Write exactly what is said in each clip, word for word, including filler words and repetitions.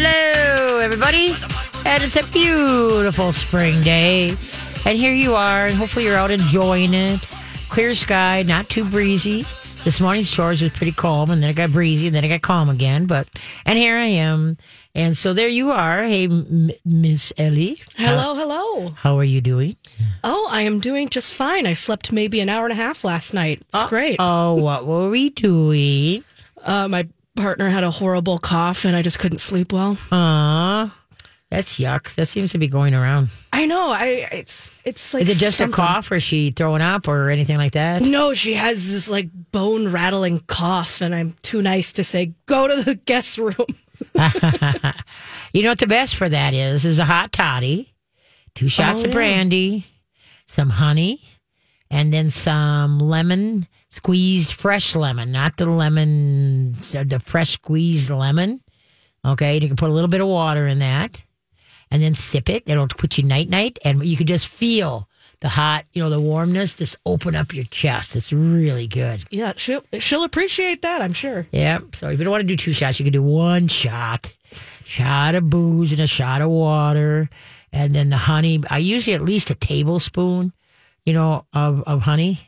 Hello, everybody. And it's a beautiful spring day. And here you are, and hopefully you're out enjoying it. Clear sky, not too breezy. This morning's chores was pretty calm, and then it got breezy, and then it got calm again. But and here I am, and so there you are. Hey, M- Miss Ellie. Hello, how, hello. How are you doing? Oh, I am doing just fine. I slept maybe an hour and a half last night. It's oh, great. Oh, what were we doing? Uh, my partner had a horrible cough, and I just couldn't sleep well. Aww. That's yuck. That seems to be going around. I know. I it's it's like is it just something. A cough, or is she throwing up, or anything like that? No, she has this like bone rattling cough, and I'm too nice to say go to the guest room. You know what the best for that is? Is a hot toddy, two shots oh, of brandy, yeah. some honey, and then some lemon squeezed fresh lemon, not the lemon, the fresh squeezed lemon. Okay, you can put a little bit of water in that. And then sip it. It'll put you night-night. And you can just feel the hot, you know, the warmness just open up your chest. It's really good. Yeah, she'll, she'll appreciate that, I'm sure. Yeah. So if you don't want to do two shots, you can do one shot. Shot of booze and a shot of water. And then the honey. I usually at least a tablespoon, you know, of, of honey.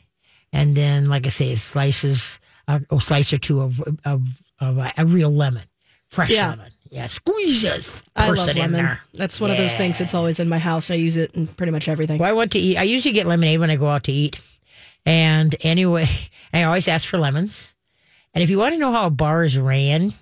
And then, like I say, slices, a, a slice or two of, of, of a, a real lemon. Fresh yeah. lemon. Yeah, squeeze this. I love lemon. That's one yeah. of those things that's always in my house. I use it in pretty much everything. Well, I went to eat. I usually get lemonade when I go out to eat. And anyway, I always ask for lemons. And if you want to know how a bar is ran,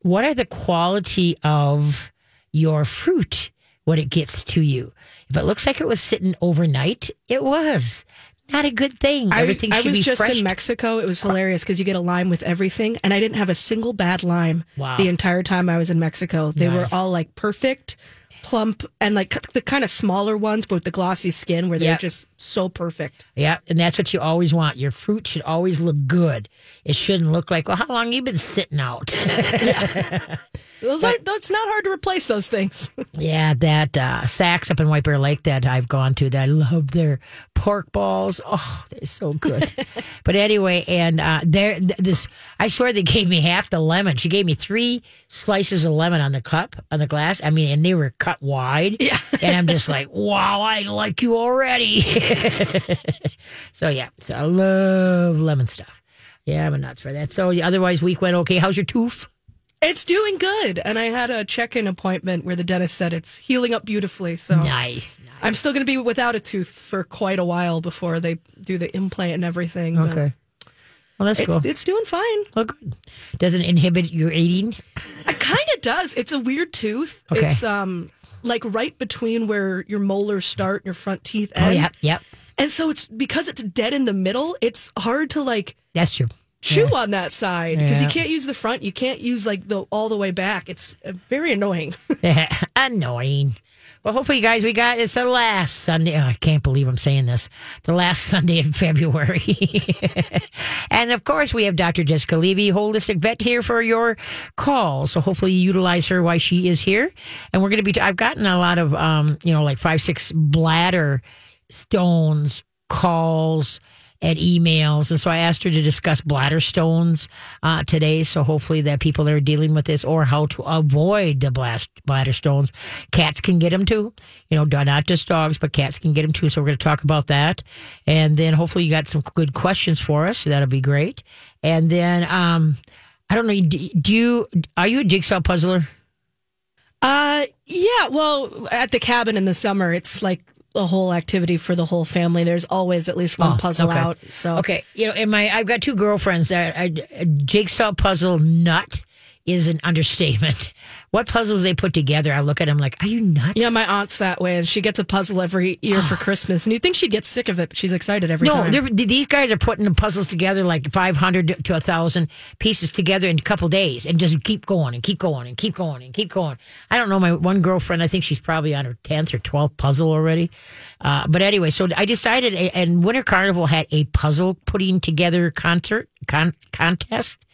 what are the quality of your fruit when it gets to you? If it looks like it was sitting overnight, it was. Not a good thing. Everything I, should I was be just fresh. In Mexico. It was hilarious because you get a lime with everything, and I didn't have a single bad lime wow. the entire time I was in Mexico. They nice. Were all like perfect, plump, and like the kind of smaller ones, but with the glossy skin where they're yep. just so perfect. Yeah, and that's what you always want. Your fruit should always look good. It shouldn't look like, well, how long have you been sitting out? yeah. Those but, are, that's not hard to replace those things. yeah, that uh, Saks up in White Bear Lake that I've gone to, that I love their pork balls. Oh, they're so good. But anyway, and uh, there, this I swear they gave me half the lemon. She gave me three slices of lemon on the cup, on the glass. I mean, and they were cut wide. Yeah. And I'm just like, wow, I like you already. so, yeah, so I love lemon stuff. Yeah, I'm nuts for that. So, otherwise, week went okay. How's your tooth? It's doing good, and I had a check-in appointment where the dentist said it's healing up beautifully. So nice. nice. I'm still going to be without a tooth for quite a while before they do the implant and everything. Okay. Well, that's it's, cool. It's doing fine. Well, good. Doesn't inhibit your eating? It kind of does. It's a weird tooth. Okay. It's um like right between where your molars start and your front teeth end. Oh, yep, yep. And so it's because it's dead in the middle, it's hard to like... That's true. Chew yeah. on that side because yeah. you can't use the front. You can't use like the all the way back. It's uh, very annoying. yeah, annoying. Well, hopefully, you guys, we got it's the last Sunday. Oh, I can't believe I'm saying this. The last Sunday in February. And of course, we have Doctor Jessica Levy, holistic vet, here for your call. So hopefully, you utilize her while she is here. And we're going to be. I've gotten a lot of um, you know, like five, six bladder stones calls. At emails, and so I asked her to discuss bladder stones uh, today, so hopefully that people that are dealing with this or how to avoid the blast, bladder stones. Cats can get them too, you know, not just dogs, but cats can get them too, so we're going to talk about that, and then hopefully you got some good questions for us, so that'll be great. And then, um, I don't know, do you, are you a jigsaw puzzler? Uh, yeah, well, at the cabin in the summer, it's like a whole activity for the whole family. There's always at least one oh, puzzle okay. out. So okay, you know, in my I've got two girlfriends. That I, a jigsaw puzzle nut is an understatement. What puzzles they put together, I look at them like, are you nuts? Yeah, my aunt's that way, and she gets a puzzle every year for Christmas, and you think she'd get sick of it, but she's excited every no, time. No, these guys are putting the puzzles together like five hundred to one thousand pieces together in a couple days, and just keep going and keep going and keep going and keep going. I don't know, my one girlfriend, I think she's probably on her tenth or twelfth puzzle already. Uh, but anyway, so I decided, and Winter Carnival had a puzzle putting together concert con- contest,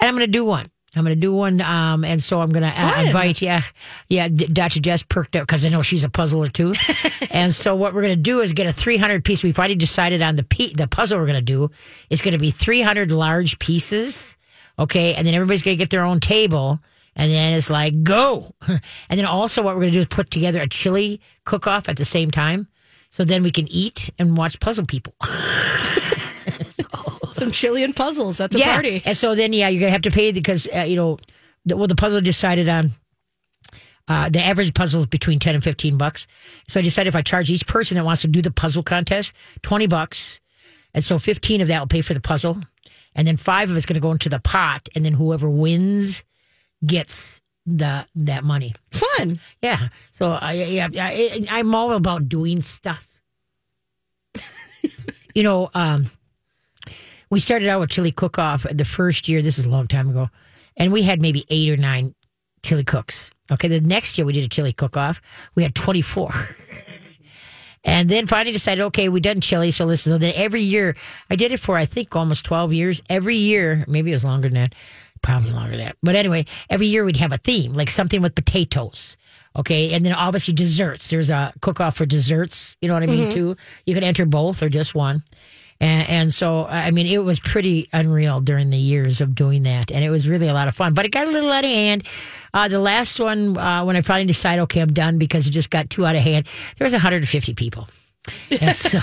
and I'm going to do one. I'm going to do one, um, and so I'm going to uh, invite, yeah, yeah, D- Doctor Jess perked up because I know she's a puzzler too. And so what we're going to do is get a three hundred piece. We've already decided on the pe- the puzzle we're going to do is going to be three hundred large pieces, okay? And then everybody's going to get their own table, And then it's like, go. And then also what we're going to do is put together a chili cook-off at the same time. So then we can eat and watch Puzzle People. so, Some chili and puzzles. That's a yeah. party. And so then, yeah, you're going to have to pay because, uh, you know, the, well, the puzzle decided on, uh, the average puzzle is between ten and fifteen bucks. So I decided if I charge each person that wants to do the puzzle contest, twenty bucks. And so fifteen of that will pay for the puzzle. And then five of it's going to go into the pot. And then whoever wins gets the that money. Fun. Yeah. So I, yeah, I, I'm all about doing stuff. you know, um, we started out with chili cook-off the first year. This is a long time ago. And we had maybe eight or nine chili cooks. Okay. The next year we did a chili cook-off. We had twenty-four. And then finally decided, okay, we done chili, so listen. So then every year, I did it for, I think, almost twelve years. Every year, maybe it was longer than that, probably longer than that. But anyway, every year we'd have a theme, like something with potatoes, okay? And then obviously desserts. There's a cook-off for desserts, you know what I mean, mm-hmm. too? You could enter both or just one. And, and so, I mean, it was pretty unreal during the years of doing that. And it was really a lot of fun. But it got a little out of hand. Uh, the last one, uh, when I finally decided, okay, I'm done because it just got too out of hand, there was one hundred fifty people. And so,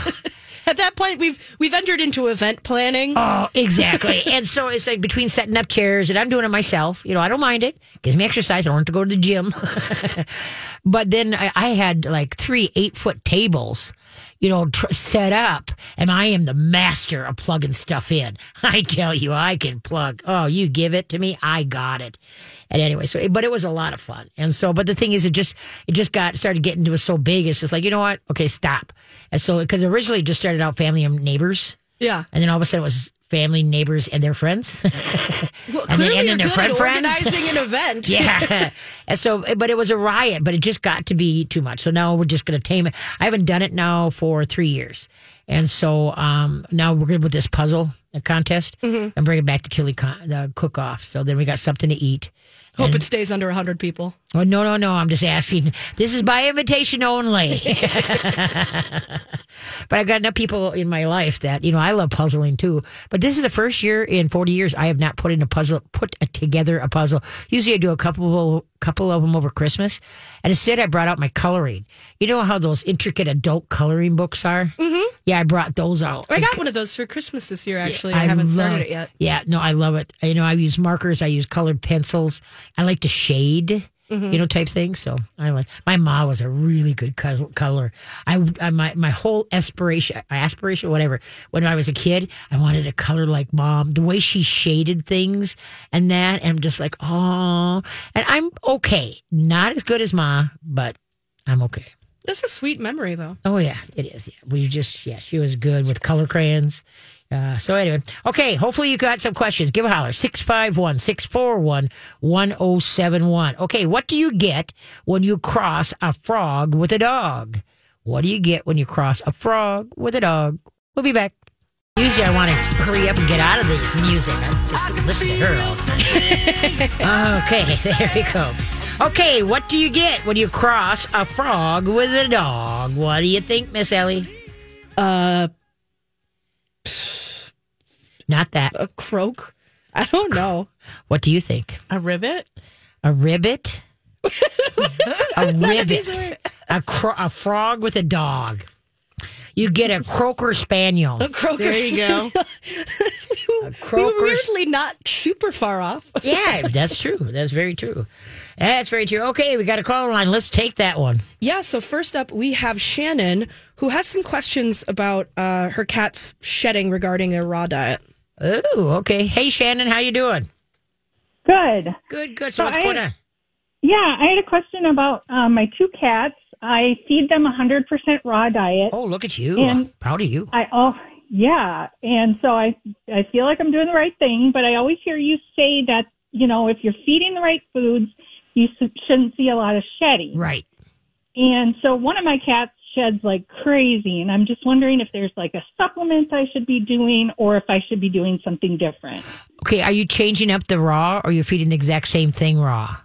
at that point, we've we've entered into event planning. Oh, exactly. And so it's like between setting up chairs, and I'm doing it myself. You know, I don't mind it. It gives me exercise. I don't have to go to the gym. But then I, I had like three eight-foot tables, you know, tr- set up, and I am the master of plugging stuff in. I tell you, I can plug. Oh, you give it to me, I got it. And anyway, so, but it was a lot of fun. And so, but the thing is, it just, it just got, started getting to us so big, it's just like, you know what? Okay, stop. And so, because originally it just started out family and neighbors. Yeah. And then all of a sudden it was family, neighbors, and their friends. Well, and clearly then, and you're then their good friend at organizing friends. An event. Yeah. And so, but it was a riot, but it just got to be too much. So now we're just going to tame it. I haven't done it now for three years. And so um, now we're going to put this puzzle a contest mm-hmm. and bring it back to chili con- the cook-off. So then we got something to eat. Hope and, it stays under one hundred people. Oh, no, no, no. I'm just asking. This is by invitation only. But I've got enough people in my life that, you know, I love puzzling too. But this is the first year in forty years I have not put in a puzzle, put a, together a puzzle. Usually I do a couple, couple of them over Christmas. And instead I brought out my coloring. You know how those intricate adult coloring books are? Mm-hmm. Yeah, I brought those out. I got one of those for Christmas this year, actually. Yeah, I, I haven't love, started it yet. Yeah, no, I love it. You know, I use markers. I use colored pencils. I like to shade, mm-hmm. you know, type things. So I like. My mom was a really good color. I, I my my whole aspiration, aspiration, whatever. When I was a kid, I wanted to color like mom. The way she shaded things and that, and I'm just like, oh. And I'm okay, not as good as mom, but I'm okay. That's a sweet memory, though. Oh yeah, it is. Yeah, we just yeah, she was good with color crayons. Uh, so anyway, okay, hopefully you got some questions. Give a holler, six five one, six four one, one oh seven one. Okay, what do you get when you cross a frog with a dog? What do you get when you cross a frog with a dog? We'll be back. Usually I want to hurry up and get out of this music. I'm just listening to her all the time. Okay, there we go. Okay, what do you get when you cross a frog with a dog? What do you think, Miss Ellie? Uh... Not that. A croak? I don't know. What do you think? A ribbit? A ribbit? a ribbit. a, cro- a frog with a dog. You get a croaker spaniel. A croaker there you spaniel. Go. a croaker we were weirdly not super far off. Yeah, that's true. That's very true. That's very true. Okay, we got a call line. Let's take that one. Yeah, so first up, we have Shannon, who has some questions about uh, her cat's shedding regarding their raw diet. Oh, okay. Hey, Shannon, how you doing? Good. Good, good. So, so what's I, going on? Yeah, I had a question about uh, my two cats. I feed them one hundred percent raw diet. Oh, look at you. I'm proud of you. I oh yeah, and so I I feel like I'm doing the right thing, but I always hear you say that, you know, if you're feeding the right foods, you shouldn't see a lot of shedding. Right. And so one of my cats sheds like crazy, and I'm just wondering if there's like a supplement I should be doing or if I should be doing something different. Okay, are you changing up the raw or you're feeding the exact same thing raw?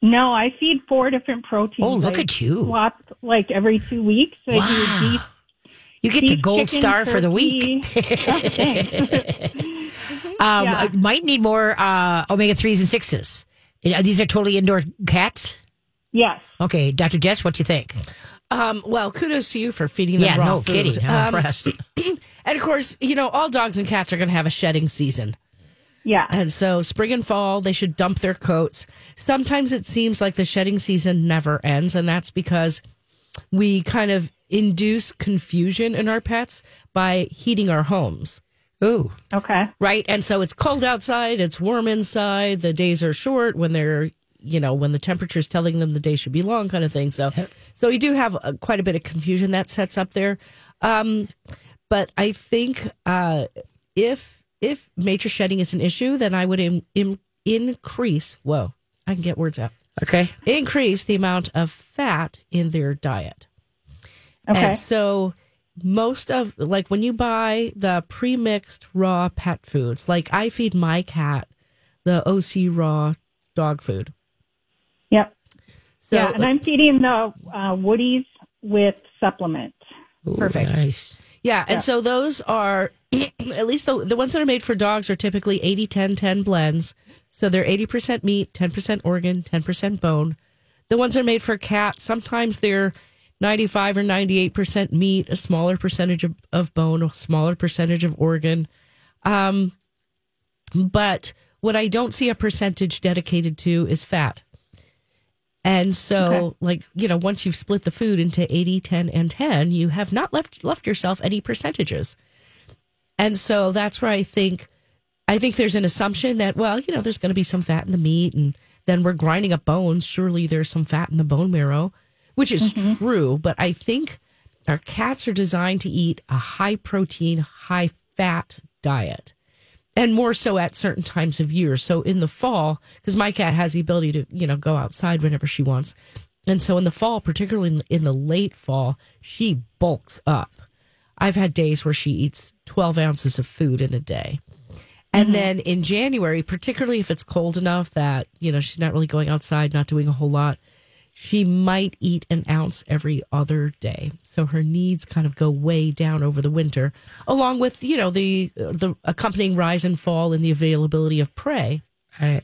No, I feed four different proteins. Oh, look I at you. Swap like every two weeks. I wow. do beef, you get the gold chicken, star turkey. For the week. Oh, um, yeah. Might need more uh, omega threes and sixes. These are totally indoor cats? Yes. Okay, Doctor Jess, what do you think? Um, well, kudos to you for feeding them yeah, raw no food. Yeah, no kidding. I'm um, impressed. And, of course, you know, all dogs and cats are going to have a shedding season. Yeah. And so spring and fall, they should dump their coats. Sometimes it seems like the shedding season never ends, and that's because we kind of induce confusion in our pets by heating our homes. Ooh. Okay. Right? And so it's cold outside, it's warm inside, the days are short when they're, you know, when the temperature is telling them the day should be long kind of thing. So yep. so we do have a, quite a bit of confusion that sets up there. Um, but I think uh, if if major shedding is an issue, then I would in, in, increase, whoa, I can get words out. Okay. Increase the amount of fat in their diet. Okay. And so most of, like when you buy the pre-mixed raw pet foods, like I feed my cat the O C raw dog food. Yep. So, yeah, and I'm feeding the uh, Woody's with supplement. Ooh, perfect. Nice. Yeah, and yep. so those are, at least the, the ones that are made for dogs are typically eighty ten ten blends. So they're eighty percent meat, ten percent organ, ten percent bone. The ones that are made for cats, sometimes they're ninety-five or ninety-eight percent meat, a smaller percentage of, of bone, a smaller percentage of organ. Um, but what I don't see a percentage dedicated to is fat. And so, okay. like, you know, once you've split the food into eighty, ten, and ten, you have not left left yourself any percentages. And so that's where I think, I think there's an assumption that, well, you know, there's going to be some fat in the meat, and then we're grinding up bones. Surely there's some fat in the bone marrow. Which is mm-hmm. true, but I think our cats are designed to eat a high-protein, high-fat diet, and more so at certain times of year. So in the fall, because my cat has the ability to, you know, go outside whenever she wants, and so in the fall, particularly in the, in the late fall, she bulks up. I've had days where she eats twelve ounces of food in a day. And then in January, particularly if it's cold enough that, you know, she's not really going outside, not doing a whole lot, she might eat an ounce every other day. So her needs kind of go way down over the winter, along with, you know, the the accompanying rise and fall in the availability of prey. Right.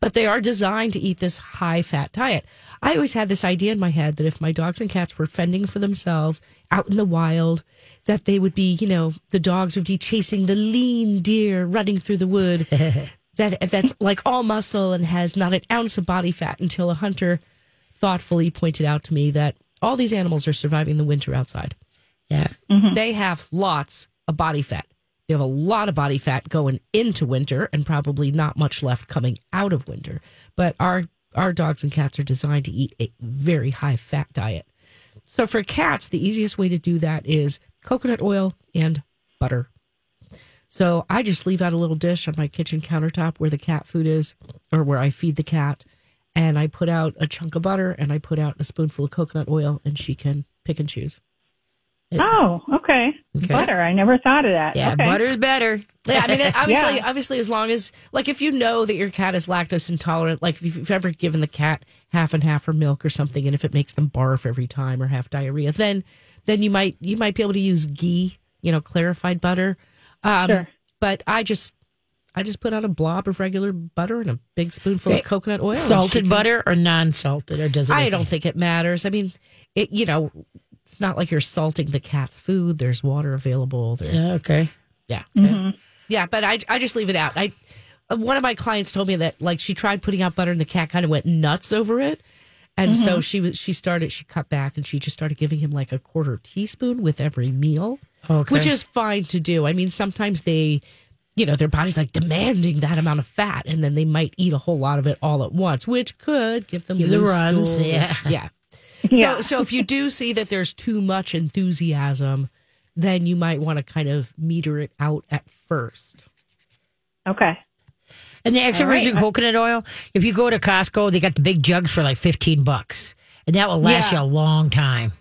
But they are designed to eat this high-fat diet. I always had this idea in my head that if my dogs and cats were fending for themselves out in the wild, that they would be, you know, the dogs would be chasing the lean deer running through the wood that that's like all muscle and has not an ounce of body fat, until a hunter thoughtfully pointed out to me that all these animals are surviving the winter outside. Yeah. Mm-hmm. They have lots of body fat. They have a lot of body fat going into winter and probably not much left coming out of winter. But our, our dogs and cats are designed to eat a very high fat diet. So for cats, the easiest way to do that is coconut oil and butter. So I just leave out a little dish on my kitchen countertop where the cat food is, or where I feed the cat. And I put out a chunk of butter, and I put out a spoonful of coconut oil, and she can pick and choose. Oh, okay. okay. Butter. I never thought of that. Yeah, okay. Butter's better. Yeah, I mean, obviously, yeah. obviously, as long as, like, if you know that your cat is lactose intolerant, like if you've ever given the cat half and half or milk or something, and if it makes them barf every time or have diarrhea, then then you might you might be able to use ghee, you know, clarified butter. Um, sure. But I just. I just put on a blob of regular butter and a big spoonful of coconut oil. Salted butter or non-salted? Or does it I don't think it matters. I mean, it, you know, it's not like you're salting the cat's food. There's water available. There's yeah, okay. Yeah. Mm-hmm. Yeah, but I, I just leave it out. I One of my clients told me that, like, she tried putting out butter and the cat kind of went nuts over it. And mm-hmm. so she she started, she cut back and she just started giving him like a quarter teaspoon with every meal, okay. which is fine to do. I mean, sometimes they... you know, their body's like demanding that amount of fat, and then they might eat a whole lot of it all at once, which could give them the runs. Yeah. And, yeah. yeah. So, so if you do see that there's too much enthusiasm, then you might want to kind of meter it out at first. Okay. And the extra virgin right. coconut oil, if you go to Costco, they got the big jugs for like fifteen bucks, and that will last yeah. you a long time.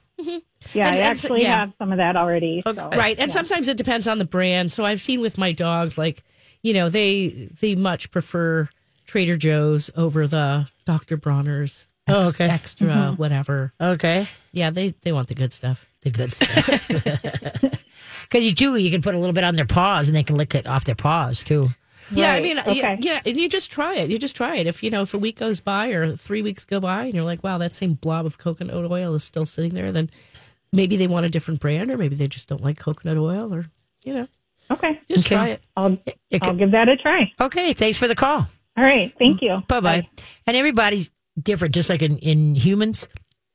Yeah, and, I actually and, yeah. have some of that already. So. Okay. Right, and yeah. sometimes it depends on the brand. So I've seen with my dogs, like, you know, they they much prefer Trader Joe's over the Doctor Bronner's ex- oh, okay. extra mm-hmm. whatever. Okay. Yeah, they, they want the good stuff. The good stuff. Because you do, you can put a little bit on their paws, and they can lick it off their paws, too. Yeah, I mean, okay. yeah, yeah, and you just try it. You just try it. If, you know, if a week goes by or three weeks go by and you're like, wow, that same blob of coconut oil is still sitting there, then maybe they want a different brand, or maybe they just don't like coconut oil, or, you know. Okay. Just okay. try it. I'll, I'll give that a try. Okay. Thanks for the call. All right. Thank you. Bye-bye. Bye. And everybody's different, just like in, in humans,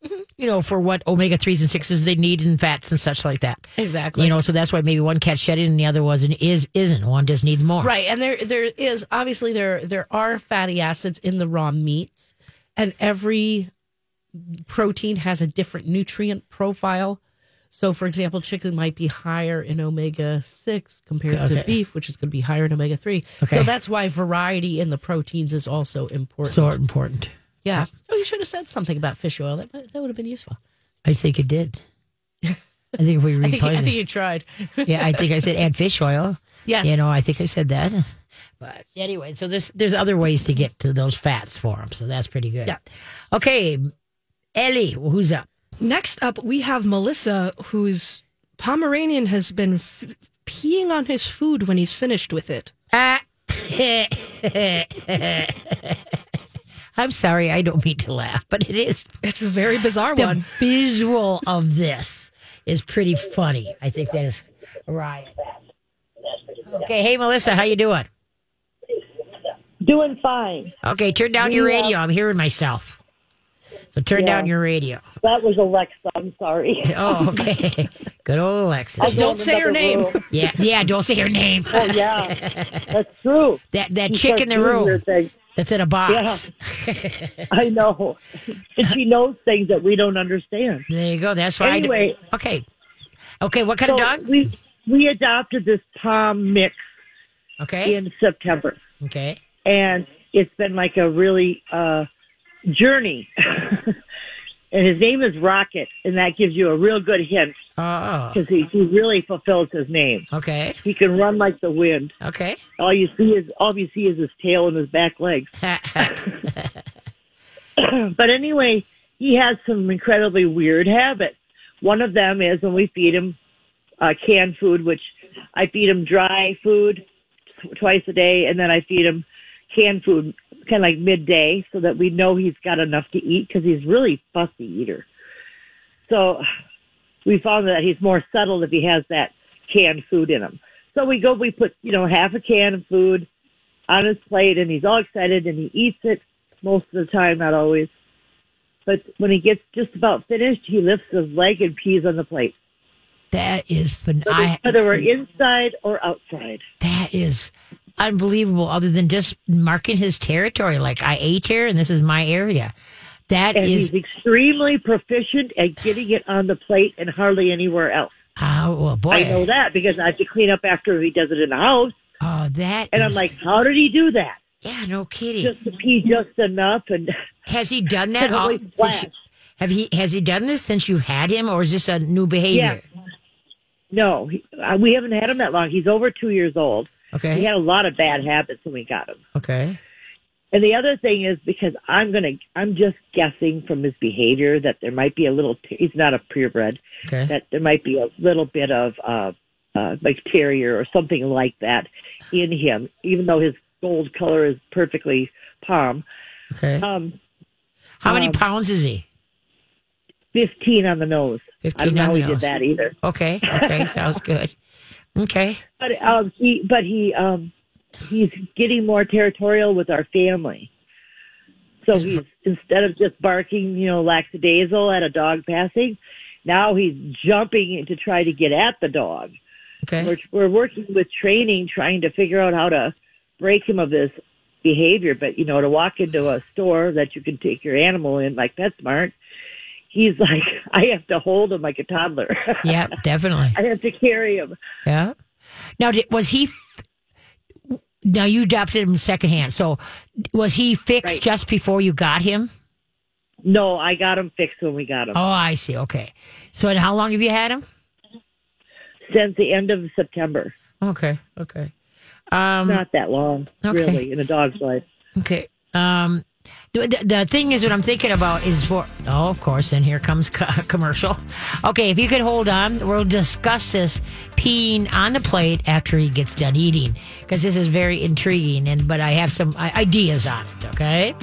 mm-hmm. you know, for what omega threes and sixes they need and fats and such like that. Exactly. You know, so that's why maybe one cat's shedding and the other wasn't, is, isn't. One just needs more. Right. And there there is, obviously, there there are fatty acids in the raw meats, and every protein has a different nutrient profile. So, for example, chicken might be higher in omega six compared okay. to beef, which is going to be higher in omega three. Okay. So that's why variety in the proteins is also important. So important. Yeah. Oh, you should have said something about fish oil. That, that would have been useful. I think it did. I think if we replayed it. I think you tried. Yeah, I think I said add fish oil. Yes. You know, I think I said that. But anyway, so there's, there's other ways to get to those fats for them. So that's pretty good. Yeah. Okay. Ellie, well, who's up? Next up, we have Melissa, whose Pomeranian has been f- peeing on his food when he's finished with it. Uh, I'm sorry, I don't mean to laugh, but it is. It's a very bizarre the one. The visual of this is pretty funny. I think that is right. Okay, hey, Melissa, how you doing? Doing fine. Okay, turn down your radio. I'm hearing myself. So turn yeah. down your radio. That was Alexa. I'm sorry. Oh, okay. Good old Alexa. I don't say her name. Room. Yeah, yeah. Don't say her name. Oh, yeah. That's true. That that she chick in the room that's in a box. Yeah. I know. And she knows things that we don't understand. There you go. That's why. Anyway. I okay. Okay. What kind so of dog? We we adopted this Pom mix. Okay. In September. Okay. And it's been like a really. Uh, Journey, and his name is Rocket, and that gives you a real good hint because oh. he, he really fulfills his name. Okay, he can run like the wind. Okay, all you see is all you see is his tail and his back legs. But anyway, he has some incredibly weird habits. One of them is when we feed him uh, canned food, which I feed him dry food twice a day, and then I feed him canned food. Kind of like midday, so that we know he's got enough to eat because he's really fussy eater. So we found that he's more settled if he has that canned food in him. So we go, we put, you know, half a can of food on his plate, and he's all excited, and he eats it most of the time, not always. But when he gets just about finished, he lifts his leg and pees on the plate. That is phenomenal. Whether we're inside or outside. That is unbelievable, other than just marking his territory, like I ate here and this is my area. That and is he's extremely proficient at getting it on the plate and hardly anywhere else. Oh, well, boy. I know that because I have to clean up after he does it in the house. Oh, that And is... I'm like, how did he do that? Yeah, no kidding. Just to pee just enough. And has he done that? all, you, have he? Has he done this since you had him, or is this a new behavior? Yeah. No, he, uh, we haven't had him that long. He's over two years old. Okay. He had a lot of bad habits when we got him. Okay. And the other thing is because I'm gonna, I'm just guessing from his behavior that there might be a little. He's not a purebred. Okay. That there might be a little bit of uh, uh, like terrier or something like that in him, even though his gold color is perfectly palm. Okay. Um, How many um, pounds is he? Fifteen on the nose. Fifteen I don't on know the how nose. He did that either. Okay. Okay. Sounds good. Okay, but um, he but he um, he's getting more territorial with our family. So he's instead of just barking, you know, lackadaisical at a dog passing, now he's jumping to try to get at the dog. Okay, we're, we're working with training, trying to figure out how to break him of this behavior. But you know, to walk into a store that you can take your animal in, like PetSmart. He's like, I have to hold him like a toddler. Yeah, definitely. I have to carry him. Yeah. Now, was he, now you adopted him secondhand, so was he fixed right. just before you got him? No, I got him fixed when we got him. Oh, I see. Okay. So how long have you had him? Since the end of September. Okay, okay. Um, Not that long, okay. really, in a dog's life. Okay. Um, The, the thing is, what I'm thinking about is for, oh, of course, and here comes co- commercial. Okay, if you could hold on, we'll discuss this peeing on the plate after he gets done eating, because this is very intriguing, and but I have some ideas on it, okay?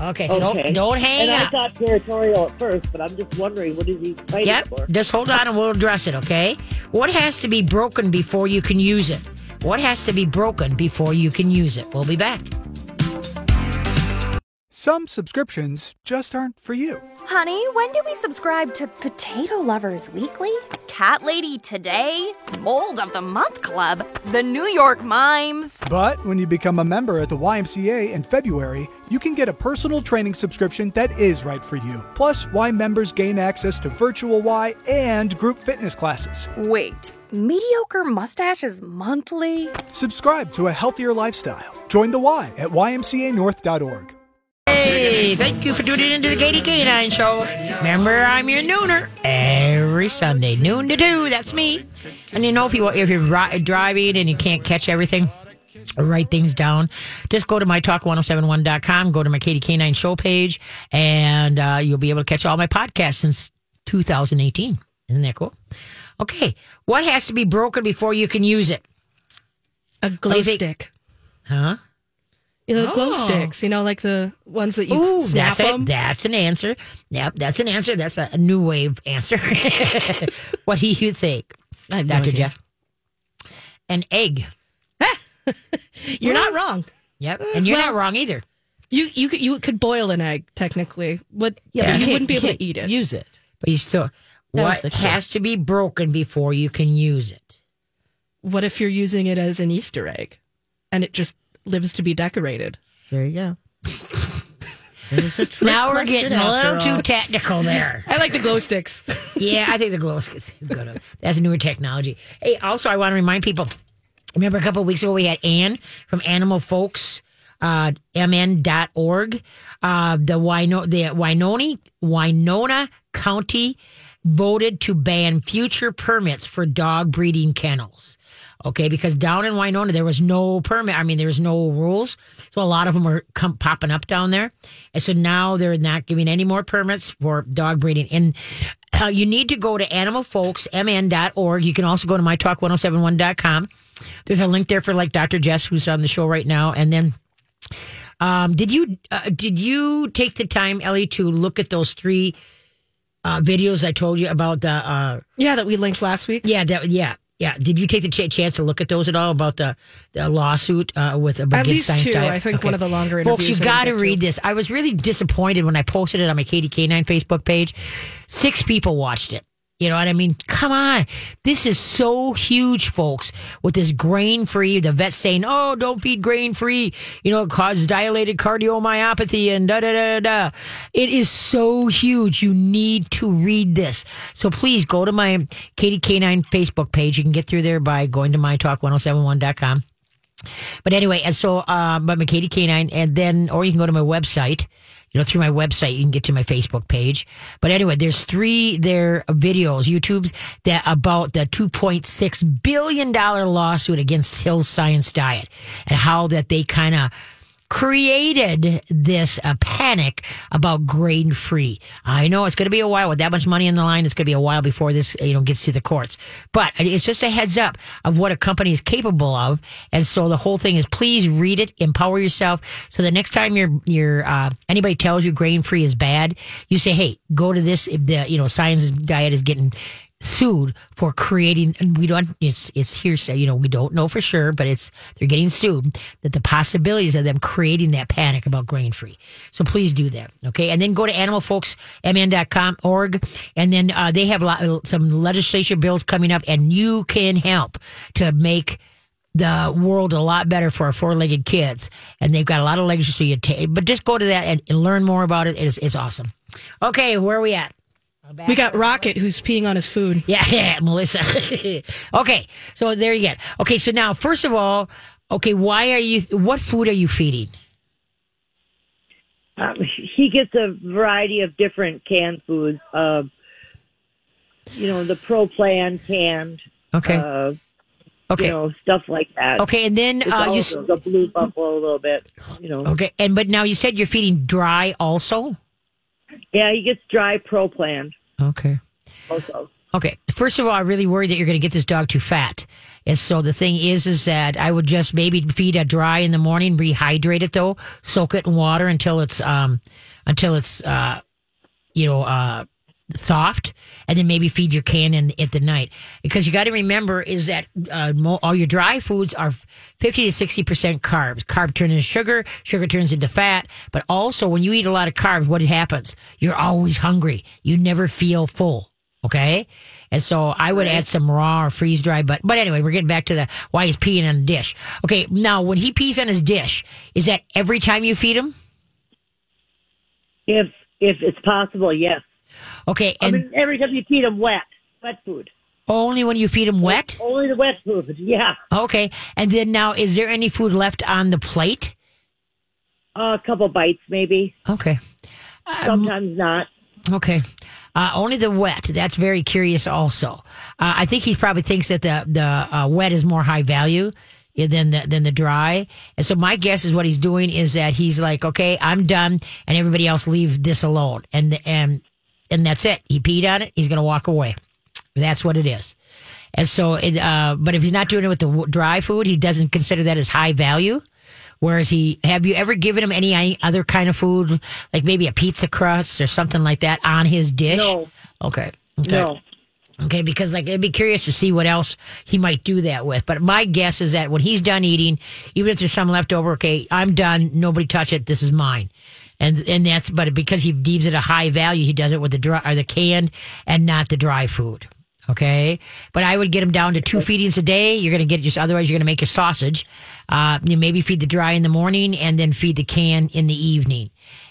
Okay, so okay. Don't, don't hang and up. And I thought territorial at first, but I'm just wondering, what is he fighting yep. for? Just hold on and we'll address it, okay? What has to be broken before you can use it? What has to be broken before you can use it? We'll be back. Some subscriptions just aren't for you. Honey, when do we subscribe to Potato Lovers Weekly? Cat Lady Today? Mold of the Month Club? The New York Mimes? But when you become a member at the Y M C A in February, you can get a personal training subscription that is right for you. Plus, Y members gain access to virtual Y and group fitness classes. Wait, Mediocre Mustaches Monthly? Subscribe to a healthier lifestyle. Join the Y at Y M C A North dot org. Hey, thank you for tuning into the Katie Canine Show. Remember, I'm your nooner every Sunday, noon to two. That's me. And you know, if, you, if you're ri- driving and you can't catch everything, or write things down, just go to my talk ten seventy-one dot com, go to my Katie Canine Show page, and uh, you'll be able to catch all my podcasts since two thousand eighteen. Isn't that cool? Okay, what has to be broken before you can use it? A glow think- stick. Huh? You know, the glow oh. sticks, you know, like the ones that you Ooh, snap that's them. It. That's an answer. Yep, that's an answer. That's a new wave answer. What do you think, Doctor No Jeff? An egg. You're well, not wrong. Yep, and you're well, not wrong either. You you could, you could boil an egg, technically, but, yeah, yeah, but you, you wouldn't be able to eat it. Use it. But you still, that what has to be broken before you can use it? What if you're using it as an Easter egg, and it just lives to be decorated? There you go. A now we're getting a little too technical there. I like the glow sticks. Yeah, I think the glow sticks. That's a newer technology. Hey, also, I want to remind people, remember a couple of weeks ago we had Ann from Animal Folks M N dot org, uh, the, Wino- the Winona, Winona County voted to ban future permits for dog breeding kennels. Okay, because down in Winona, there was no permit. I mean, there was no rules. So a lot of them are come, popping up down there. And so now they're not giving any more permits for dog breeding. And uh, you need to go to Animal Folks M N dot org. You can also go to My Talk ten seventy-one dot com. There's a link there for like Doctor Jess, who's on the show right now. And then um, did you uh, did you take the time, Ellie, to look at those three uh, videos I told you about? The uh, Yeah, that we linked last week. Yeah, that yeah. Yeah, did you take the ch- chance to look at those at all about the, the lawsuit uh, with a at least Science two? Diet? I think okay. one of the longer interviews. Folks, you got to read to. this. I was really disappointed when I posted it on my Katie Canine Facebook page. Six people watched it. You know what I mean? Come on, this is so huge, folks. With this grain free, the vet's saying, "Oh, don't feed grain free." You know, it causes dilated cardiomyopathy and da da da da. It is so huge. You need to read this. So please go to my Katie Canine Facebook page. You can get through there by going to my talk ten seventy-one dot com. But anyway, and so uh, by my Katie Canine, and then or you can go to my website. You know, through my website, you can get to my Facebook page. But anyway, there's three there videos, YouTube's, that about the two point six billion dollars lawsuit against Hills Science Diet and how that they kind of created this uh, panic about grain-free. I know it's going to be a while. With that much money in the line, it's going to be a while before this, you know, gets to the courts. But it's just a heads up of what a company is capable of. And so the whole thing is, please read it, empower yourself. So the next time you're, you're, uh, anybody tells you grain-free is bad, you say, hey, go to this, the, you know, Science Diet is getting sued for creating, and we don't, it's, it's hearsay, you know, we don't know for sure, but it's, they're getting sued, that the possibilities of them creating that panic about grain-free. So please do that, okay? And then go to Animal Folks M N dot org, and then uh, they have a lot, some legislature bills coming up, and you can help to make the world a lot better for our four-legged kids, and they've got a lot of legislation, so you t- but just go to that and, and learn more about it. It's, it's awesome. Okay, where are we at? We got Rocket, who's peeing on his food. Yeah, yeah, Melissa. Okay, so there you go. Okay, so now, first of all, okay, why are you, what food are you feeding? Um, he gets a variety of different canned foods. Uh, you know, the Pro Plan canned. Okay. Uh, Okay. You know, stuff like that. Okay, and then uh, you s- the Blue Buffalo a little bit, you know. Okay, and but now you said you're feeding dry also? Yeah, he gets dry Pro Plan. Okay. Also. Okay, first of all, I'm really worried that you're going to get this dog too fat. And so the thing is, is that I would just maybe feed a dry in the morning, rehydrate it though, soak it in water until it's, um, until it's, uh, you know, uh, soft, and then maybe feed your can in at the night. Because you got to remember is that uh, mo- all your dry foods are fifty to sixty percent carbs. Carb turns into sugar, sugar turns into fat. But also when you eat a lot of carbs, what happens? You're always hungry. You never feel full. Okay, and so I would add some raw or freeze dry, but but anyway, we're getting back to the why he's peeing on the dish. Okay, now when he pees on his dish, is that every time you feed him? If if it's possible, yes. Okay, and I mean, every time you feed him wet, wet food. Only when you feed him wet. Only the wet food, yeah. Okay, and then now, is there any food left on the plate? Uh, a couple bites, maybe. Okay. Sometimes um, not. Okay. Uh, only the wet. That's very curious also. Uh, I think he probably thinks that the, the uh, wet is more high value than the, than the dry. And so my guess is what he's doing is that he's like, okay, I'm done, and everybody else leave this alone. And and and that's it. He peed on it. He's going to walk away. That's what it is. And so, it, uh, but if he's not doing it with the dry food, he doesn't consider that as high value. Whereas he, have you ever given him any other kind of food, like maybe a pizza crust or something like that on his dish? No. Okay. Okay. No. Okay, because like I'd be curious to see what else he might do that with. But my guess is that when he's done eating, even if there's some left over, okay, I'm done. Nobody touch it. This is mine. And and that's, but because he deems it a high value, he does it with the dry or the canned and not the dry food. Okay, but I would get him down to two feedings a day. You're going to get just otherwise you're going to make your sausage. Uh, you maybe feed the dry in the morning and then feed the can in the evening.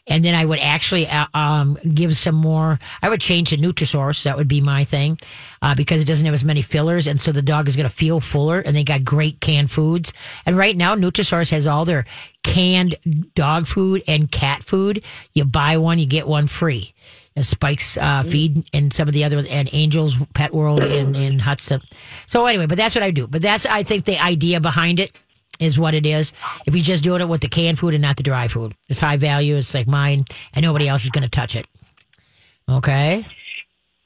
And then I would actually uh, um, give some more. I would change to Nutrisource. That would be my thing uh, because it doesn't have as many fillers. And so the dog is going to feel fuller. And they got great canned foods. And right now, Nutrisource has all their canned dog food and cat food. You buy one, you get one free. Spike's uh, feed and some of the other ones, and Angel's Pet World in, in Hudson. So anyway, but that's what I do. But that's, I think, the idea behind it is what it is. If you're just doing it with the canned food and not the dry food. It's high value. It's like mine, and nobody else is going to touch it. Okay?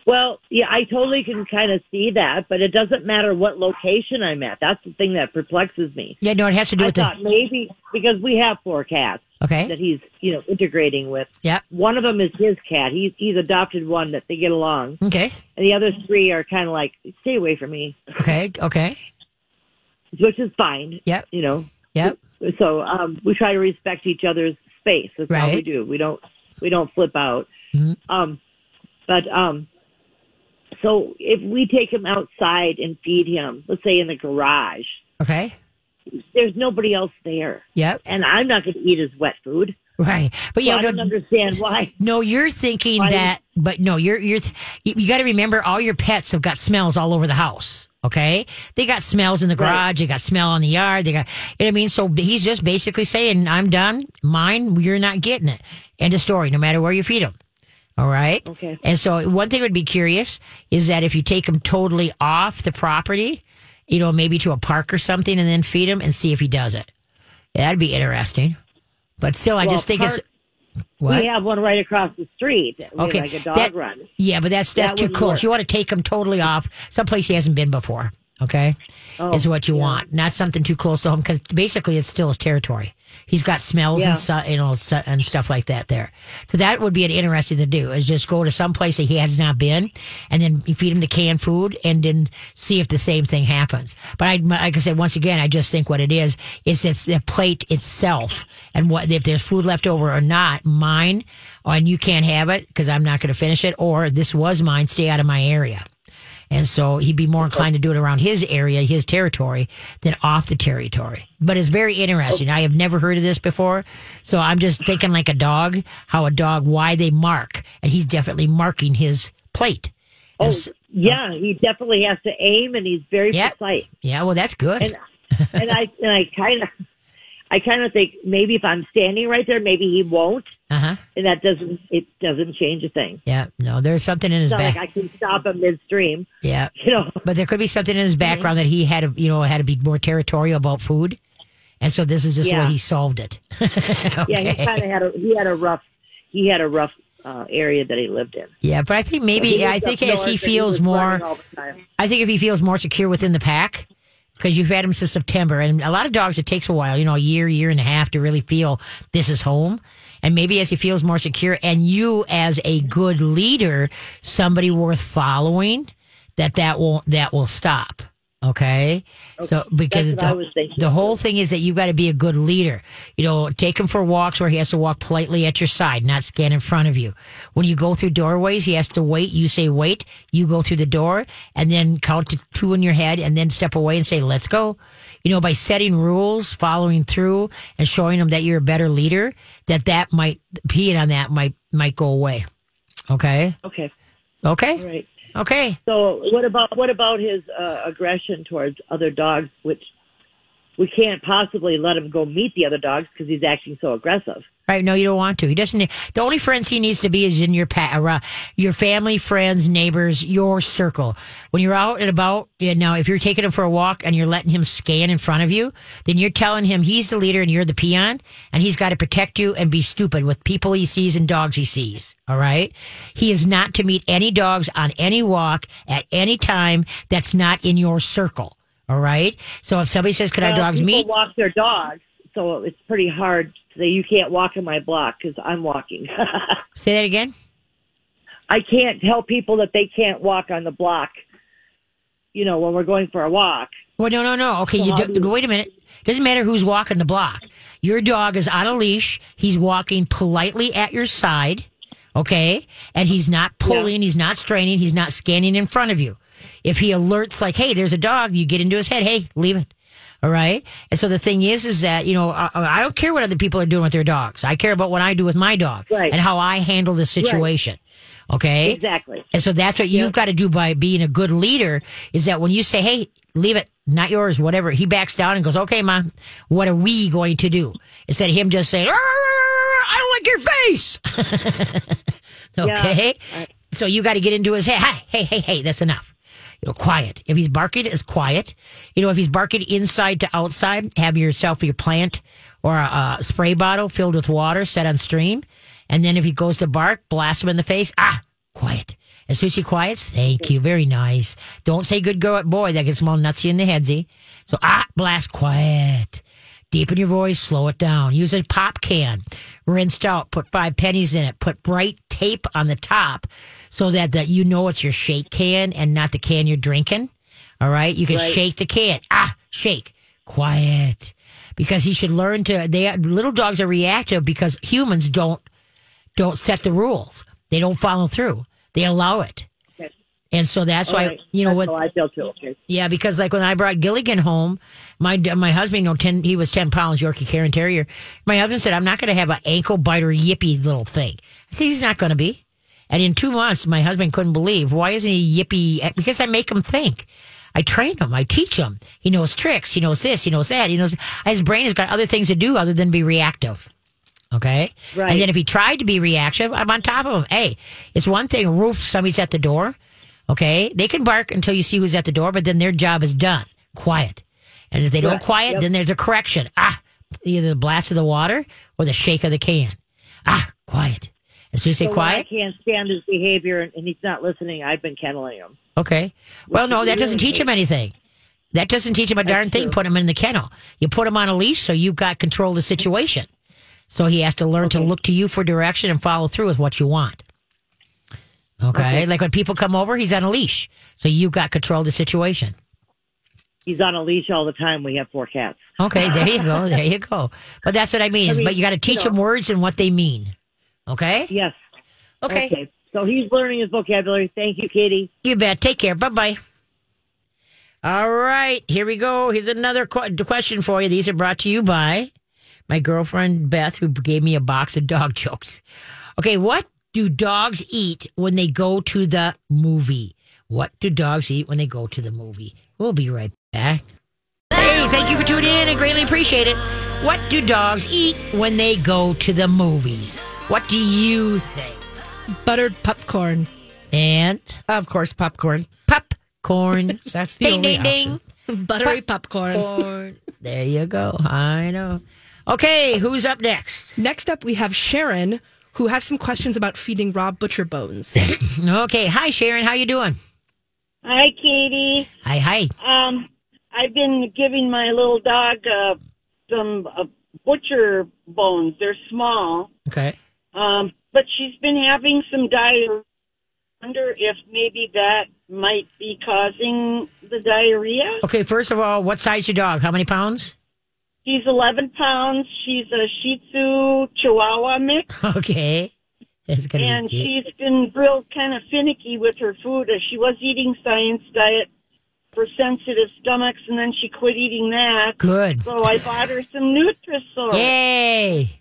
Well, yeah, I totally can kind of see that, but it doesn't matter what location I'm at. That's the thing that perplexes me. Yeah, no, it has to do I with thought the... maybe, because we have four cats. Okay. That he's, you know, integrating with. Yeah. One of them is his cat. He's he's adopted one that they get along. Okay. And the other three are kind of like, stay away from me. Okay. Okay. Which is fine. Yep. You know. Yep. So um, we try to respect each other's space. That's right. All we do. We don't we don't flip out. Mm-hmm. Um, but um, so if we take him outside and feed him, let's say in the garage. Okay. There's nobody else there. Yep. And I'm not going to eat his wet food. Right. But yeah, so I don't understand why. No, you're thinking why that, is- but no, you're, you're, you got to remember all your pets have got smells all over the house. Okay. They got smells in the garage. Right. They got smell on the yard. They got, you know what I mean? So he's just basically saying, I'm done. Mine, you're not getting it. End of story, no matter where you feed him. All right. Okay. And so one thing would be curious is that if you take him totally off the property, you know, maybe to a park or something, and then feed him and see if he does it. Yeah, that'd be interesting. But still, I well, just think park, it's... What? We have one right across the street. We okay. Like a dog that, run. Yeah, but that's that's that too close. Work. You want to take him totally off someplace he hasn't been before, okay, oh, is what you yeah. want. Not something too close to home, because basically it's still his territory. He's got smells yeah. and su- you know su- and stuff like that there. So that would be an interesting to do, is just go to some place that he has not been, and then you feed him the canned food, and then see if the same thing happens. But I, like I said, once again, I just think what it is, is it's the plate itself, and what if there's food left over or not, mine, and you can't have it because I'm not going to finish it, or this was mine, stay out of my area. And so he'd be more inclined to do it around his area, his territory, than off the territory. But it's very interesting. I have never heard of this before. So I'm just thinking like a dog, how a dog, why they mark. And he's definitely marking his plate. Oh, As, yeah. Uh, he definitely has to aim, and he's very yeah, precise. Yeah, well, that's good. And, and I and I kind of I kind of think maybe if I'm standing right there, maybe he won't. Uh-huh. And that doesn't, it doesn't change a thing. Yeah. No, there's something in his back. It's not like I can stop him midstream. Yeah. You know? But there could be something in his background mm-hmm. that he had to, you know, had to be more territorial about food. And so this is just yeah. the way he solved it. Okay. Yeah. He kind of had a, he had a rough, he had a rough uh, area that he lived in. Yeah. But I think maybe, so I think as he feels he more, I think if he feels more secure within the pack, because you've had him since September, and a lot of dogs, it takes a while, you know, a year, year and a half to really feel this is home. And maybe as he feels more secure, and you as a good leader, somebody worth following, that that will that will stop. Okay, okay. So because the, the whole thing is that you've got to be a good leader. You know, take him for walks where he has to walk politely at your side, not stand in front of you. When you go through doorways, he has to wait. You say wait. You go through the door and then count to two in your head and then step away and say let's go. You know, by setting rules, following through, and showing him that you're a better leader, that that might peeing on that might might go away. Okay. Okay. Okay. All right. Okay. So what about what about his uh, aggression towards other dogs, which we can't possibly let him go meet the other dogs because he's acting so aggressive. Right. No, you don't want to. He doesn't. The only friends he needs to be is in your pa- your family, friends, neighbors, your circle. When you're out and about, you know, if you're taking him for a walk and you're letting him scan in front of you, then you're telling him he's the leader and you're the peon, and he's got to protect you and be stupid with people he sees and dogs he sees. All right. He is not to meet any dogs on any walk at any time that's not in your circle. All right. So if somebody says, "Could well, our dogs people meet?" walk their dogs, so it's pretty hard to say you can't walk in my block because I'm walking. Say that again. I can't tell people that they can't walk on the block. You know, when we're going for a walk. Well, no, no, no. Okay, so you do, do wait a minute. Doesn't matter who's walking the block. Your dog is on a leash. He's walking politely at your side. Okay, and he's not pulling. Yeah. He's not straining. He's not scanning in front of you. If he alerts like, hey, there's a dog, you get into his head, hey, leave it. All right. And so the thing is, is that, you know, I, I don't care what other people are doing with their dogs. I care about what I do with my dog right. and how I handle the situation. Right. Okay. Exactly. And so that's what you've yeah. got to do by being a good leader is that when you say, hey, leave it, not yours, whatever, he backs down and goes, okay, Mom, what are we going to do? Instead of him just saying, I don't like your face. Okay. Yeah. So you got to get into his head. Hey, hey, hey, hey, that's enough. You know, quiet. If he's barking, it's quiet. You know, if he's barking inside to outside, have yourself your plant or a, a spray bottle filled with water set on stream. And then if he goes to bark, blast him in the face. Ah, quiet. As soon as he quiets, thank you. Very nice. Don't say good girl, boy. That gets him all nutsy in the headsy. So, ah, blast, quiet. Deepen your voice, slow it down. Use a pop can, rinsed out, put five pennies in it, put bright tape on the top so that, that you know it's your shake can and not the can you're drinking. All right? You can right. shake the can. Ah, shake. Quiet. Because he should learn to, they little dogs are reactive because humans don't don't set the rules. They don't follow through. They allow it. And so that's why, right. you know, that's what I feel too. Okay. Yeah, because like when I brought Gilligan home, my my husband, you know, ten, he was ten pounds, Yorkie Cairn Terrier. My husband said, I'm not going to have an ankle biter yippy little thing. I said, he's not going to be. And in two months, my husband couldn't believe, why isn't he yippy? Because I make him think. I train him. I teach him. He knows tricks. He knows this. He knows that. He knows his brain has got other things to do other than be reactive. Okay? Right. And then if he tried to be reactive, I'm on top of him. Hey, it's one thing, roof, somebody's at the door. Okay, they can bark until you see who's at the door, but then their job is done. Quiet. And if they don't quiet, yep. then there's a correction. Ah, either the blast of the water or the shake of the can. Ah, quiet. As soon as you say quiet. I can't stand his behavior and he's not listening. I've been kenneling him. Okay. Well, no, that doesn't teach him anything. That doesn't teach him a darn thing. Put him in the kennel. You put him on a leash so you've got control of the situation. So he has to learn okay. to look to you for direction and follow through with what you want. Okay. okay, like when people come over, he's on a leash. So you got control of the situation. He's on a leash all the time. We have four cats. Okay, there you go. There you go. But that's what I mean. I mean but you got to teach you know. him words and what they mean. Okay? Yes. Okay. okay. So he's learning his vocabulary. Thank you, Katie. You bet. Take care. Bye-bye. All right. Here we go. Here's another qu- question for you. These are brought to you by my girlfriend, Beth, who gave me a box of dog jokes. Okay, what? Do dogs eat when they go to the movie? What do dogs eat when they go to the movie? We'll be right back. Hey, thank you for tuning in. I greatly appreciate it. What do dogs eat when they go to the movies? What do you think? Buttered popcorn. And? Of course, popcorn. Popcorn. That's the ding, only ding, option. Ding. Buttery Pop- popcorn. popcorn. There you go. I know. Okay, who's up next? Next up, we have Sharon, who has some questions about feeding raw butcher bones. Okay. Hi, Sharon. How you doing? Hi, Katie. Hi, hi. Um, I've been giving my little dog uh, some uh, butcher bones. They're small. Okay. Um, but she's been having some diarrhea. I wonder if maybe that might be causing the diarrhea. Okay, first of all, what size your dog? How many pounds? She's eleven pounds. She's a Shih Tzu Chihuahua mix. Okay. That's gonna and be she's been real kind of finicky with her food. She was eating Science Diet for sensitive stomachs, and then she quit eating that. Good. So I bought her some Nutrisource. Yay!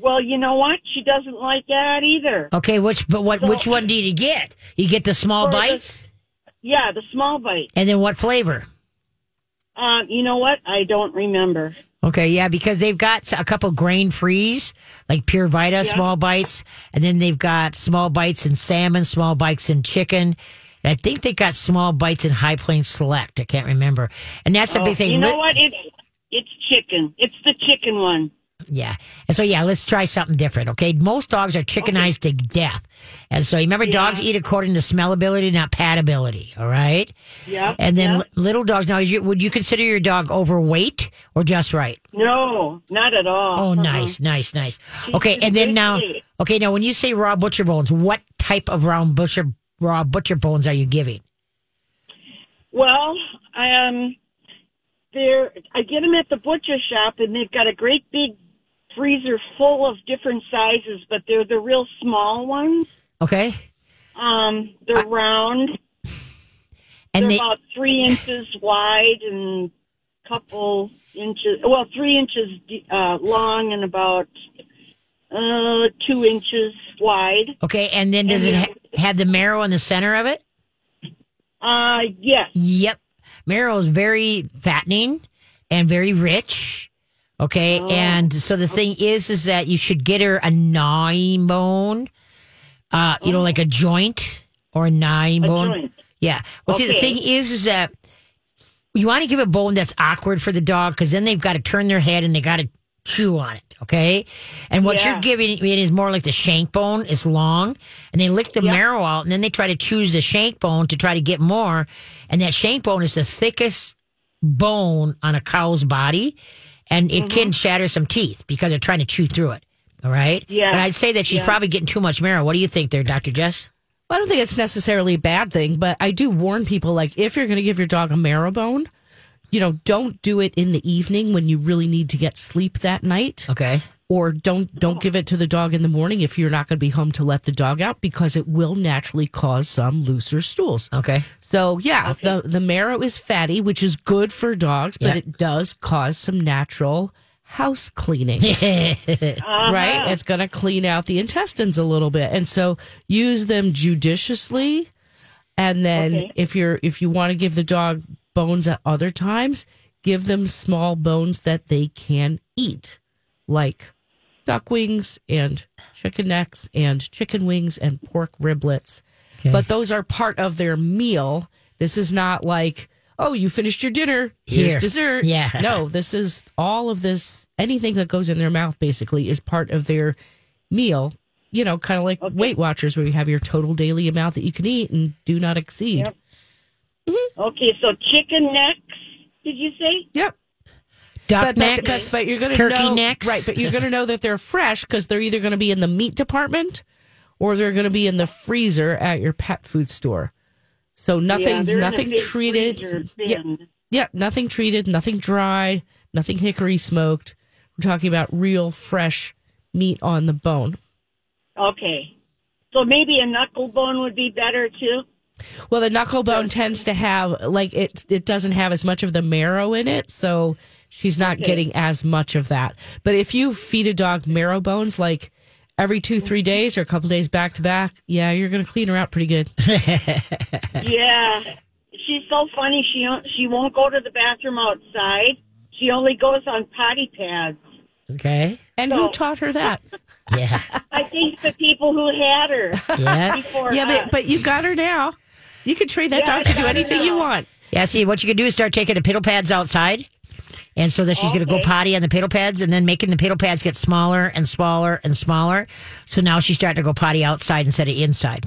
Well, you know what? She doesn't like that either. Okay, which but what so, which one do you get? You get the small bites? The, yeah, the small bite. And then what flavor? Um, you know what? I don't remember. Okay, yeah, because they've got a couple grain-frees, like Pure Vita, yeah. Small bites, and then they've got small bites in salmon, small bites in chicken. And I think they got small bites in High Plains Select. I can't remember. And that's oh, the big thing. You know what? It, it's chicken. It's the chicken one. Yeah. And so, yeah, let's try something different, okay? Most dogs are chickenized okay. to death. And so, remember, yeah. dogs eat according to smellability, not patability, all right? Yeah. And then yeah. little dogs, now, is you, would you consider your dog overweight or just right? No, not at all. Oh, uh-huh. nice, nice, nice. Okay, and then now, okay, now, when you say raw butcher bones, what type of round butcher raw butcher bones are you giving? Well, um, they're, I get them at the butcher shop, and they've got a great big freezer full of different sizes, but they're the real small ones. Okay. Um, they're I, round. And they're they, about three inches wide and a couple inches, well, three inches uh, long and about uh, two inches wide. Okay, and then does and it ha- have the marrow in the center of it? Uh, yes. Yep. Marrow is very fattening and very rich. Okay, oh, and so the thing is, is that you should get her a gnawing bone, uh, you oh. know, like a joint or a gnawing a bone. Joint. Yeah. Well, okay. see, the thing is, is that you want to give a bone that's awkward for the dog because then they've got to turn their head and they got to chew on it. Okay, and what yeah. you're giving it is more like the shank bone. It's long, and they lick the yep. marrow out, and then they try to choose the shank bone to try to get more. And that shank bone is the thickest bone on a cow's body. And it mm-hmm. can shatter some teeth because they're trying to chew through it. All right? Yeah. And I'd say that she's yeah. probably getting too much marrow. What do you think there, Doctor Jess? Well, I don't think it's necessarily a bad thing, but I do warn people, like, if you're going to give your dog a marrow bone, you know, don't do it in the evening when you really need to get sleep that night. Okay. Or don't don't oh. give it to the dog in the morning if you're not going to be home to let the dog out, because it will naturally cause some looser stools. Okay. So, yeah, okay. the, the marrow is fatty, which is good for dogs, but yep. it does cause some natural house cleaning. uh-huh. Right? It's going to clean out the intestines a little bit. And so use them judiciously. And then okay. if you're if you want to give the dog bones at other times, give them small bones that they can eat, like duck wings and chicken necks and chicken wings and pork riblets. Okay. But those are part of their meal. This is not like, oh, you finished your dinner, here's Here. dessert. Yeah. No, this is all of this. Anything that goes in their mouth basically is part of their meal. You know, kind of like okay. Weight Watchers, where you have your total daily amount that you can eat and do not exceed. Yep. Mm-hmm. Okay, so chicken necks, did you say? Yep. Duck but, necks, but, but you're gonna turkey know, necks. Right, but you're going to know that they're fresh because they're either going to be in the meat department or they're going to be in the freezer at your pet food store. So nothing yeah, nothing treated. Yeah, yeah, nothing treated, nothing dried, nothing hickory smoked. We're talking about real fresh meat on the bone. Okay. So maybe a knuckle bone would be better too? Well, the knuckle bone tends to have, like, it, it doesn't have as much of the marrow in it, so she's not okay. getting as much of that. But if you feed a dog marrow bones, like, every two, three days or a couple days back to back, yeah, you're going to clean her out pretty good. Yeah. She's so funny. She, she won't go to the bathroom outside. She only goes on potty pads. Okay. And so, who taught her that? Yeah. I think the people who had her. Yeah. Before yeah, but, but you got her now. You could train that yeah, dog to do anything you want. Yeah, see, what you could do is start taking the piddle pads outside. And so that she's okay. going to go potty on the piddle pads and then making the piddle pads get smaller and smaller and smaller. So now she's starting to go potty outside instead of inside.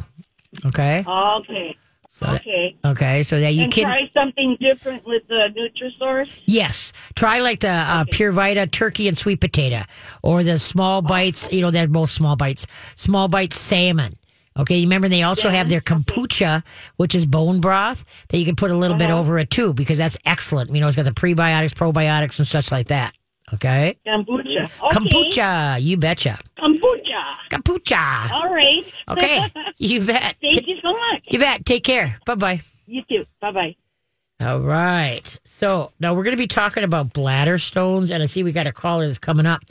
Okay? Okay. So okay. That, okay. So that you and can try something different with the Nutrisource. Yes, try like the okay. uh, Pure Vita turkey and sweet potato, or the small bites. Oh. You know, they're both small bites. Small bites salmon. Okay, you remember they also yeah. have their kombucha, okay. which is bone broth that you can put a little uh-huh. bit over it too, because that's excellent. You know, it's got the prebiotics, probiotics, and such like that. Okay. Kombucha. Okay. Kombucha. You betcha. Kombucha. Kombucha. All right. Okay. You bet. Thank you so much. You bet. Take care. Bye-bye. You too. Bye-bye. All right. So now we're going to be talking about bladder stones. And I see we got a caller that's coming up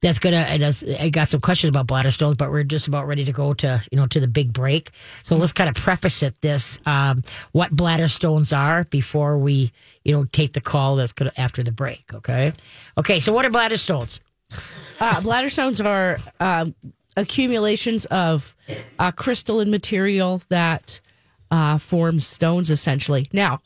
that's going to, I got some questions about bladder stones, but we're just about ready to go to, you know, to the big break. So let's kind of preface it this, um, what bladder stones are before we, you know, take the call that's going to, after the break. Okay. Okay. So what are bladder stones? Uh, bladder stones are uh, accumulations of uh, crystalline material that uh, forms stones, essentially. Now,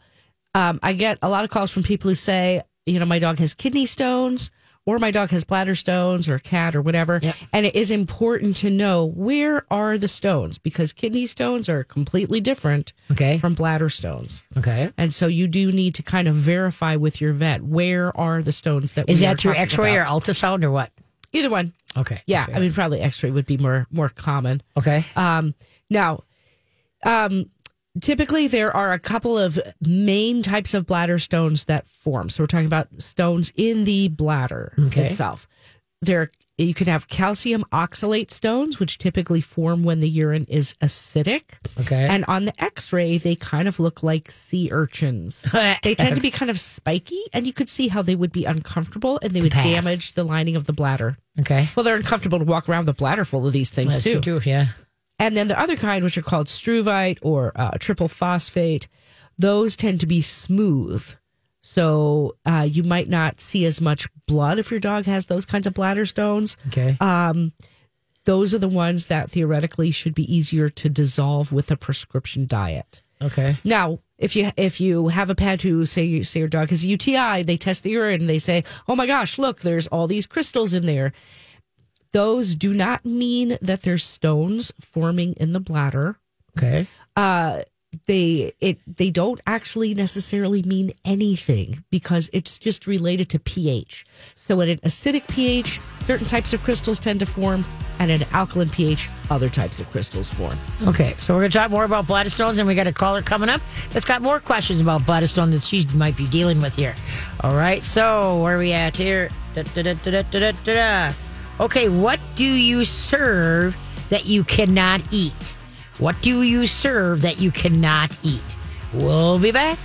um, I get a lot of calls from people who say, you know, my dog has kidney stones, or my dog has bladder stones, or a cat, or whatever. Yep. And it is important to know, where are the stones? Because kidney stones are completely different okay. from bladder stones. Okay. And so you do need to kind of verify with your vet, where are the stones that is we that are through x-ray about. Or ultrasound or what? Either one. Okay. Yeah. X-ray. I mean, probably x-ray would be more, more common. Okay. Um, now, um, typically there are a couple of main types of bladder stones that form. So we're talking about stones in the bladder okay. itself. There, you can have calcium oxalate stones, which typically form when the urine is acidic. Okay. And on the x-ray, they kind of look like sea urchins. They tend to be kind of spiky, and you could see how they would be uncomfortable, and they would Pass. damage the lining of the bladder. Okay. Well, they're uncomfortable to walk around with a bladder full of these things, That's too. True, yeah. And then the other kind, which are called struvite or uh, triple phosphate, those tend to be smooth. So uh, you might not see as much blood if your dog has those kinds of bladder stones. Okay. Um, those are the ones that theoretically should be easier to dissolve with a prescription diet. Okay. Now, if you if you have a pet who, say, you, say your dog has a U T I, they test the urine and they say, oh my gosh, look, there's all these crystals in there. Those do not mean that there's stones forming in the bladder. Okay. Uh, they it they don't actually necessarily mean anything, because it's just related to pH. So at an acidic pH, certain types of crystals tend to form, and at an alkaline pH, other types of crystals form. Okay, so we're going to talk more about bladder stones, and we got a caller coming up that's got more questions about bladder stones that she might be dealing with here. All right, so where are we at here? Da, da, da, da, da, da, da. Okay, what do you serve that you cannot eat? What do you serve that you cannot eat? We'll be back.